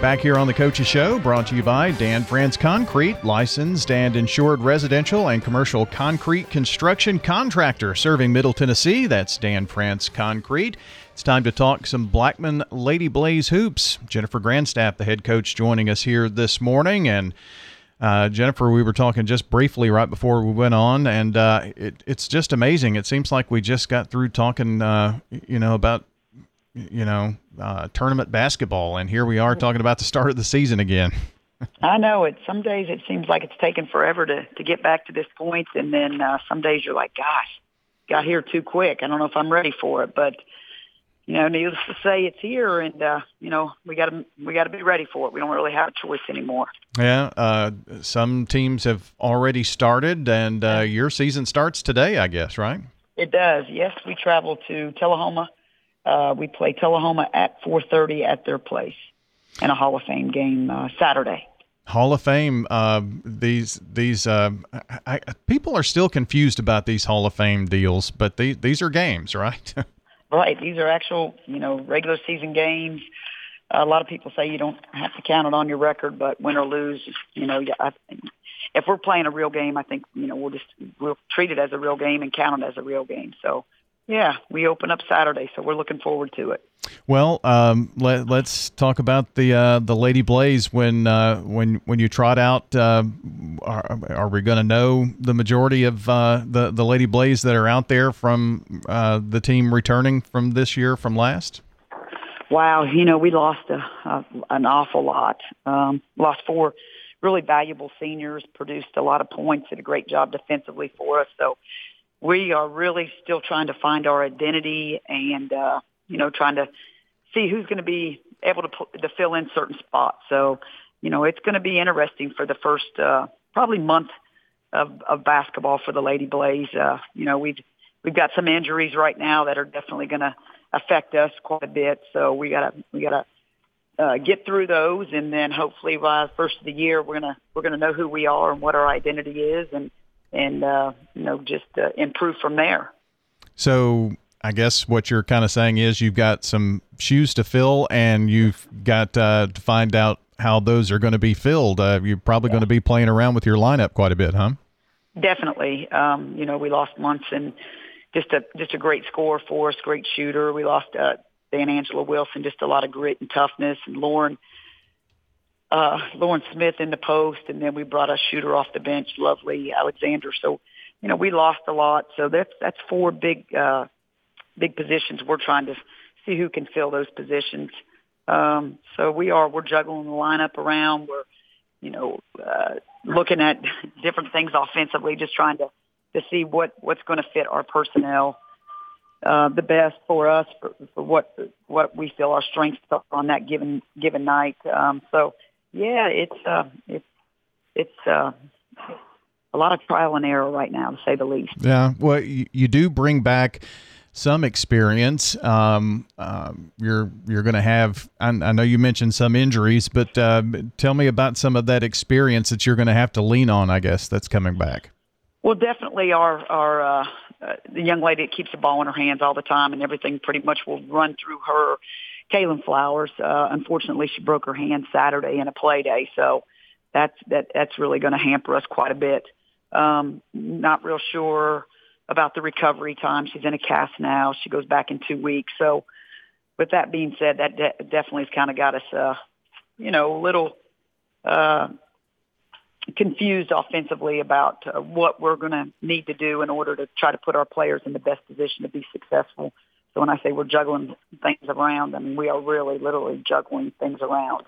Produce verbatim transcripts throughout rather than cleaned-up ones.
Back here on the Coach's Show, brought to you by Dan France Concrete, licensed and insured residential and commercial concrete construction contractor serving Middle Tennessee. That's Dan France Concrete. It's time to talk some Blackman Lady Blaze hoops. Jennifer Grandstaff, the head coach, joining us here this morning. And uh, Jennifer, we were talking just briefly right before we went on, and uh, it, it's just amazing. It seems like we just got through talking, uh, you know, about you know, uh, tournament basketball, and here we are talking about the start of the season again. I know it. Some days it seems like it's taken forever to, to get back to this point, and then uh, some days you're like, gosh, got here too quick. I don't know if I'm ready for it, but, you know, needless to say, it's here, and, uh, you know, we got to we got to be ready for it. We don't really have a choice anymore. Yeah, uh, some teams have already started, and uh, your season starts today, I guess, right? It does, yes. We travel to Tullahoma. Uh, we play Tullahoma at four thirty at their place, and a Hall of Fame game uh, Saturday. Hall of Fame. Uh, these these uh, I, I, people are still confused about these Hall of Fame deals, but these these are games, right? Right. These are actual, you know, regular season games. A lot of people say you don't have to count it on your record, but win or lose, you know, I, if we're playing a real game, I think you know we'll just we'll treat it as a real game and count it as a real game. So. Yeah, we open up Saturday, so we're looking forward to it. Well, um, let, let's talk about the uh, the Lady Blaze. When uh, when when you trot out, uh, are, are we going to know the majority of uh, the the Lady Blaze that are out there from uh, the team returning from this year from last? Wow, you know we lost a, a, an awful lot. Um, lost four really valuable seniors. Produced a lot of points. Did a great job defensively for us. So. We are really still trying to find our identity and, uh, you know, trying to see who's going to be able to, p- to fill in certain spots. So, you know, it's going to be interesting for the first uh, probably month of, of basketball for the Lady Blaze. Uh, you know, we've we've got some injuries right now that are definitely going to affect us quite a bit. So we gotta we gotta uh, get through those, and then hopefully by the first of the year we're gonna we're gonna know who we are and what our identity is, and. And, uh, you know, just uh, improve from there. So I guess what you're kind of saying is you've got some shoes to fill, and you've got uh, to find out how those are going to be filled. Uh, you're probably yeah. going to be playing around with your lineup quite a bit, huh? Definitely. Um, you know, we lost Munson, just a just a great scorer for us, great shooter. We lost uh, Dan Angela Wilson, just a lot of grit and toughness, and Lauren. Uh, Lauren Smith in the post, and then we brought a shooter off the bench, Lovely Alexander. So, you know, we lost a lot. So that's that's four big uh, big positions. We're trying to see who can fill those positions. Um, so we are we're juggling the lineup around. We're, you know, uh, looking at different things offensively, just trying to, to see what, what's going to fit our personnel uh, the best for us, for, for what what we feel our strengths are on that given given night. Um, so. Yeah, it's uh, it's it's uh, a lot of trial and error right now, to say the least. Yeah, well, you, you do bring back some experience. Um, um, you're you're going to have. I, I know you mentioned some injuries, but uh, tell me about some of that experience that you're going to have to lean on. I guess that's coming back. Well, definitely, our our uh, uh, the young lady that keeps the ball in her hands all the time, and everything pretty much will run through her. Kaylen Flowers, uh, unfortunately, she broke her hand Saturday in a play day, so that's that, that's really going to hamper us quite a bit. Um, not real sure about the recovery time. She's in a cast now. She goes back in two weeks. So with that being said, that de- definitely has kind of got us, uh, you know, a little uh, confused offensively about uh, what we're going to need to do in order to try to put our players in the best position to be successful. So when I say we're juggling things around, I mean, we are really literally juggling things around.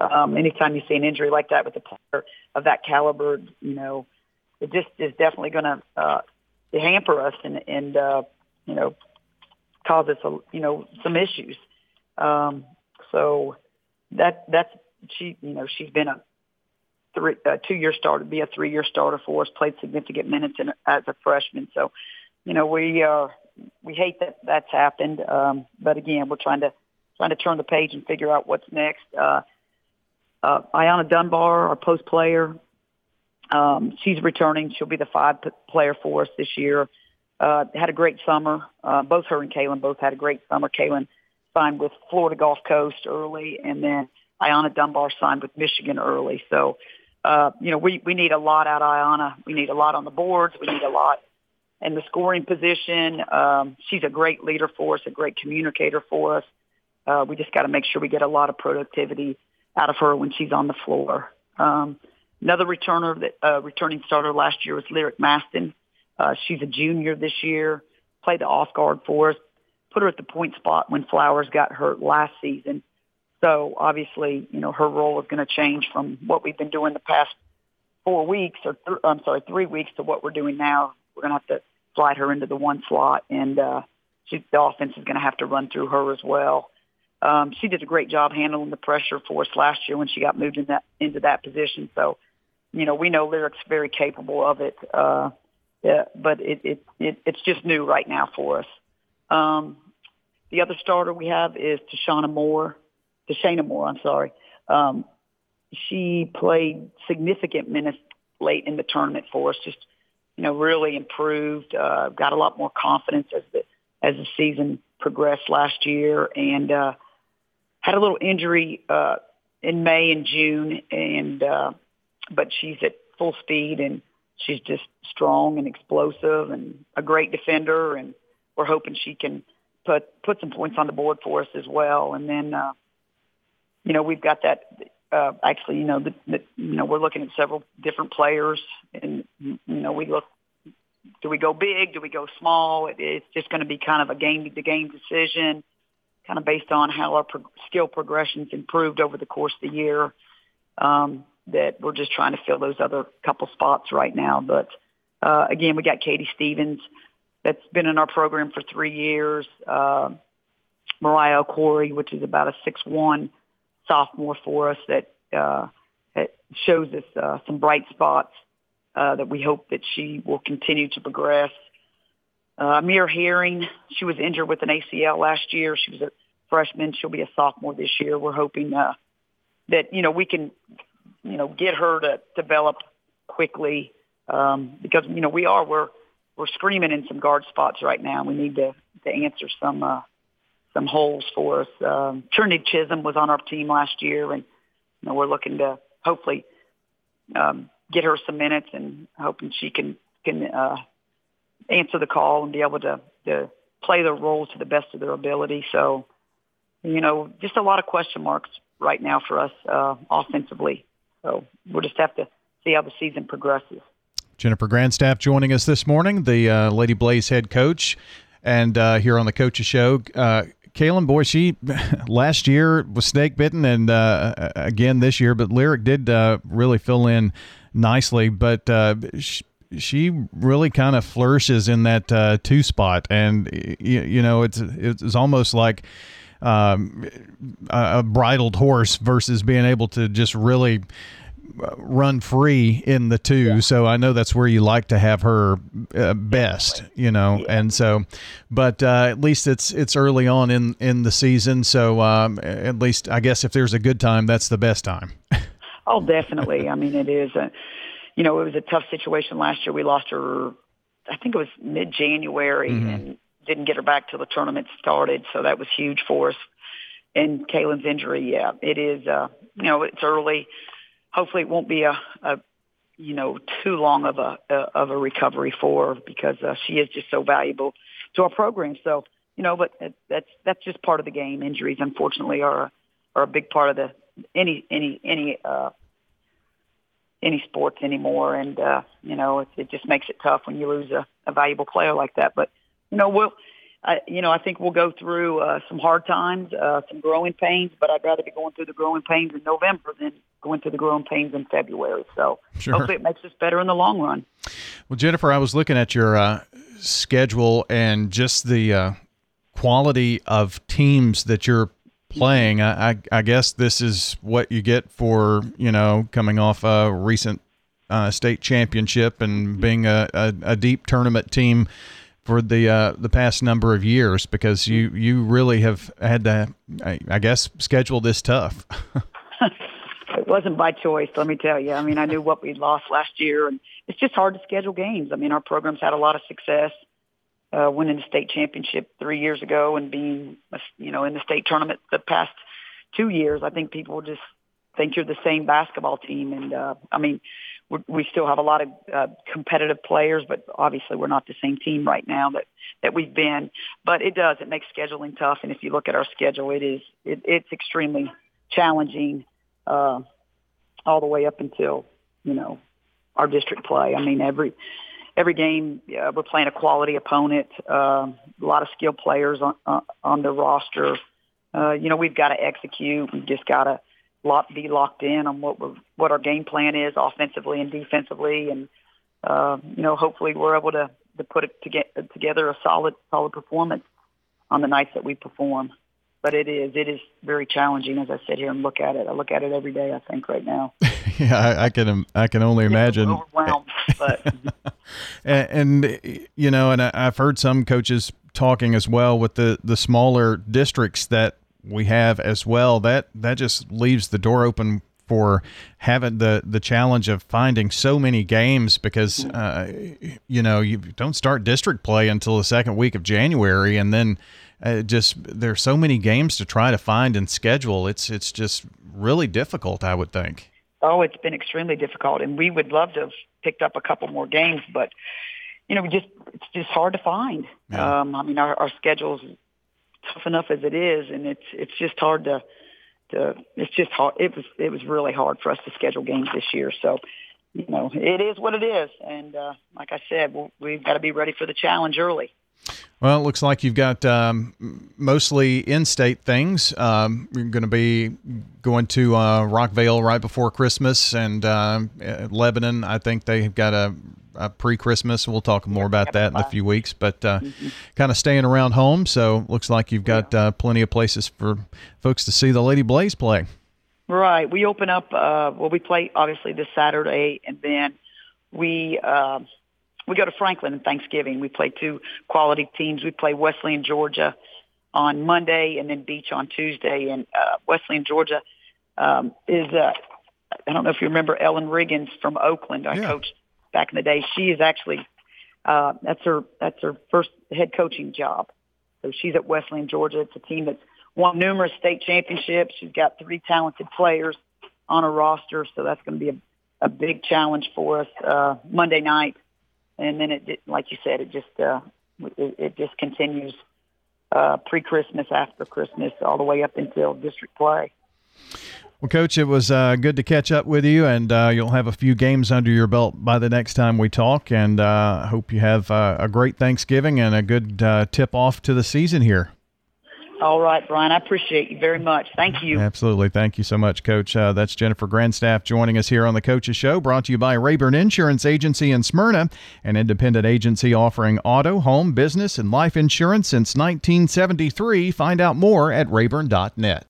Um, anytime you see an injury like that with a player of that caliber, you know, it just is definitely going to uh, hamper us and, and uh, you know, cause us, a, you know, some issues. Um, so that that's, she, you know, she's been a, three, a two-year starter, be a three-year starter for us, played significant minutes in, as a freshman. So, you know, we are... Uh, we hate that that's happened, um, but again, we're trying to trying to turn the page and figure out what's next. Uh, uh, Ayanna Dunbar, our post player, um, she's returning. She'll be the five player for us this year. Uh, had a great summer. Uh, both her and Kaylen both had a great summer. Kaylen signed with Florida Gulf Coast early, and then Ayanna Dunbar signed with Michigan early. So, uh, you know, we, we need a lot out of Ayanna. We need a lot on the boards. We need a lot in the scoring position. Um, she's a great leader for us, a great communicator for us. Uh, we just got to make sure we get a lot of productivity out of her when she's on the floor. Um, another returner, that uh, returning starter last year was Lyric Mastin. Uh, she's a junior this year, played the off guard for us, put her at the point spot when Flowers got hurt last season. So obviously, you know, her role is going to change from what we've been doing the past four weeks or th- I'm sorry, three weeks to what we're doing now. We're going to have to slide her into the one slot, and uh, she, the offense is going to have to run through her as well. Um, she did a great job handling the pressure for us last year when she got moved in that, into that position. So, you know, we know Lyric's very capable of it. Uh, Yeah, but it, it, it it's just new right now for us. Um, the other starter we have is Tashauna Moore. Tashauna Moore, I'm sorry. Um, she played significant minutes late in the tournament for us. Just, you know, really improved. Uh, got a lot more confidence as the as the season progressed last year, and uh, had a little injury uh, in May and June, and uh, but she's at full speed and. She's just strong and explosive and a great defender, and we're hoping she can put put some points on the board for us as well. And then, uh, you know, we've got that uh, – actually, you know, the, the, you know, we're looking at several different players, and, you know, we look – do we go big? Do we go small? It, it's just going to be kind of a game-to-game decision, kind of based on how our pro- skill progression's improved over the course of the year. Um that we're just trying to fill those other couple spots right now. But, uh, again, we got Katie Stevens that's been in our program for three years, uh, Mariah O'Corey, which is about a six one sophomore for us that, uh, that shows us uh, some bright spots uh, that we hope that she will continue to progress. Uh, Amir Herring, she was injured with an A C L last year. She was a freshman. She'll be a sophomore this year. We're hoping uh, that, you know, we can – you know, get her to develop quickly um, because, you know, we are, we're, we're screaming in some guard spots right now. We need to, to answer some, uh, some holes for us. Um, Trinity Chisholm was on our team last year, and, you know, we're looking to hopefully um, get her some minutes and hoping she can, can uh, answer the call and be able to, to play their role to the best of their ability. So, you know, just a lot of question marks right now for us uh, offensively. So we'll just have to see how the season progresses. Jennifer Grandstaff joining us this morning, the uh, Lady Blaze head coach, and uh, here on the Coach's Show. Uh, Kaylen, boy, she last year was snake bitten, and uh, again this year, but Lyric did uh, really fill in nicely. But uh, she, she really kind of flourishes in that uh, two spot, and you, you know, it's it's almost like Um, a bridled horse versus being able to just really run free in the two. Yeah. So I know that's where you like to have her uh, best, you know, yeah. And so, but uh, at least it's it's early on in, in the season. So um, at least I guess if there's a good time, that's the best time. Oh, definitely. I mean, it is. A, you know, it was a tough situation last year. We lost her, I think it was mid-January, mm-hmm. and didn't get her back till the tournament started, so that was huge for us. And Kaylen's injury, yeah, it is, uh, you know, it's early. Hopefully it won't be a, a you know, too long of a, a of a recovery for her because uh, she is just so valuable to our program. So, you know, but that's that's just part of the game. Injuries, unfortunately, are are a big part of the any any any uh, any sports anymore, and uh, you know, it, it just makes it tough when you lose a, a valuable player like that. But You know, we'll, uh, you know, I think we'll go through uh, some hard times, uh, some growing pains, but I'd rather be going through the growing pains in November than going through the growing pains in February. So sure. Hopefully it makes us better in the long run. Well, Jennifer, I was looking at your uh, schedule and just the uh, quality of teams that you're playing. I, I, I guess this is what you get for, you know, coming off a recent uh, state championship and being a, a, a deep tournament team for the uh, the past number of years, because you, you really have had to, I, I guess, schedule this tough. It wasn't by choice, let me tell you. I mean, I knew what we lost last year, and it's just hard to schedule games. I mean, our program's had a lot of success, uh, winning the state championship three years ago and being, you know, in the state tournament the past two years. I think people just think you're the same basketball team, and uh, I mean, we're, we still have a lot of uh, competitive players, but obviously we're not the same team right now that, that we've been. But it does, it makes scheduling tough, and if you look at our schedule, it is it, it's extremely challenging. Uh, all the way up until, you know, our district play. I mean, every every game uh, we're playing a quality opponent, uh, a lot of skilled players on uh, on the roster. Uh, you know, we've got to execute. We've just got to lock, be locked in on what we're, what our game plan is offensively and defensively, and uh, you know, hopefully we're able to, to put it to get, together a solid solid performance on the nights that we perform. But it is it is very challenging, as I sit here and look at it. I look at it every day, I think, right now. yeah, I, I can I can only it's imagine. Overwhelmed, but and, and you know, and I, I've heard some coaches talking as well with the, the smaller districts that we have as well. That that just leaves the door open for having the, the challenge of finding so many games, because mm-hmm. uh, you know, you don't start district play until the second week of January, and then. Uh, just there's so many games to try to find and schedule. It's it's just really difficult, I would think. Oh, it's been extremely difficult, and we would love to have picked up a couple more games, but you know, we just it's just hard to find. Yeah. Um, I mean, our, our schedule's tough enough as it is, and it's it's just hard to to it's just hard. It was it was really hard for us to schedule games this year. So you know, it is what it is, and uh, like I said, we'll, we've got to be ready for the challenge early. Well, it looks like you've got um, mostly in-state things. Um, you're going to be going to uh, Rockvale right before Christmas, and uh, Lebanon, I think they've got a, a pre-Christmas. We'll talk more about that in a few weeks, but uh, mm-hmm. kind of staying around home. So looks like you've got uh, plenty of places for folks to see the Lady Blaze play. Right. We open up, uh, well, we play obviously this Saturday, and then we uh, – we go to Franklin on Thanksgiving. We play two quality teams. We play Wesleyan Georgia on Monday and then Beach on Tuesday. And uh, Wesleyan Georgia um, is, uh, I don't know if you remember Ellen Riggins from Oakland. I yeah. coached back in the day. She is actually, uh, that's her that's her first head coaching job. So she's at Wesleyan Georgia. It's a team that's won numerous state championships. She's got three talented players on her roster. So that's going to be a, a big challenge for us uh, Monday night. And then it, like you said, it just uh, it, it just continues uh, pre-Christmas, after Christmas, all the way up until district play. Well, Coach, it was uh, good to catch up with you, and uh, you'll have a few games under your belt by the next time we talk. And I uh, hope you have uh, a great Thanksgiving and a good uh, tip-off to the season here. All right, Brian, I appreciate you very much. Thank you. Absolutely. Thank you so much, Coach. Uh, that's Jennifer Grandstaff joining us here on The Coach's Show, brought to you by Rayburn Insurance Agency in Smyrna, an independent agency offering auto, home, business, and life insurance since nineteen seventy-three. Find out more at Rayburn dot net.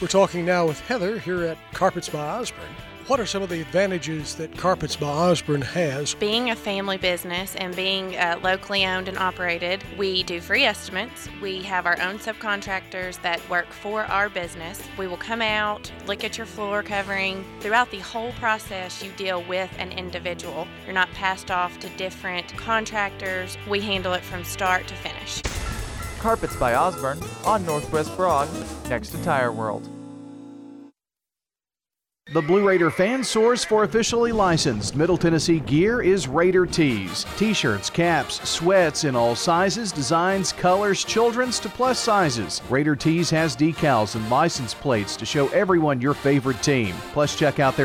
We're talking now with Heather here at Carpets by Osborne. What are some of the advantages that Carpets by Osborne has? Being a family business and being uh, locally owned and operated, we do free estimates. We have our own subcontractors that work for our business. We will come out, look at your floor covering. Throughout the whole process, you deal with an individual. You're not passed off to different contractors. We handle it from start to finish. Carpets by Osborne on Northwest Broad, next to Tire World. The Blue Raider fan source for officially licensed Middle Tennessee gear is Raider Tees. T-shirts, caps, sweats in all sizes, designs, colors, children's to plus sizes. Raider Tees has decals and license plates to show everyone your favorite team. Plus, check out their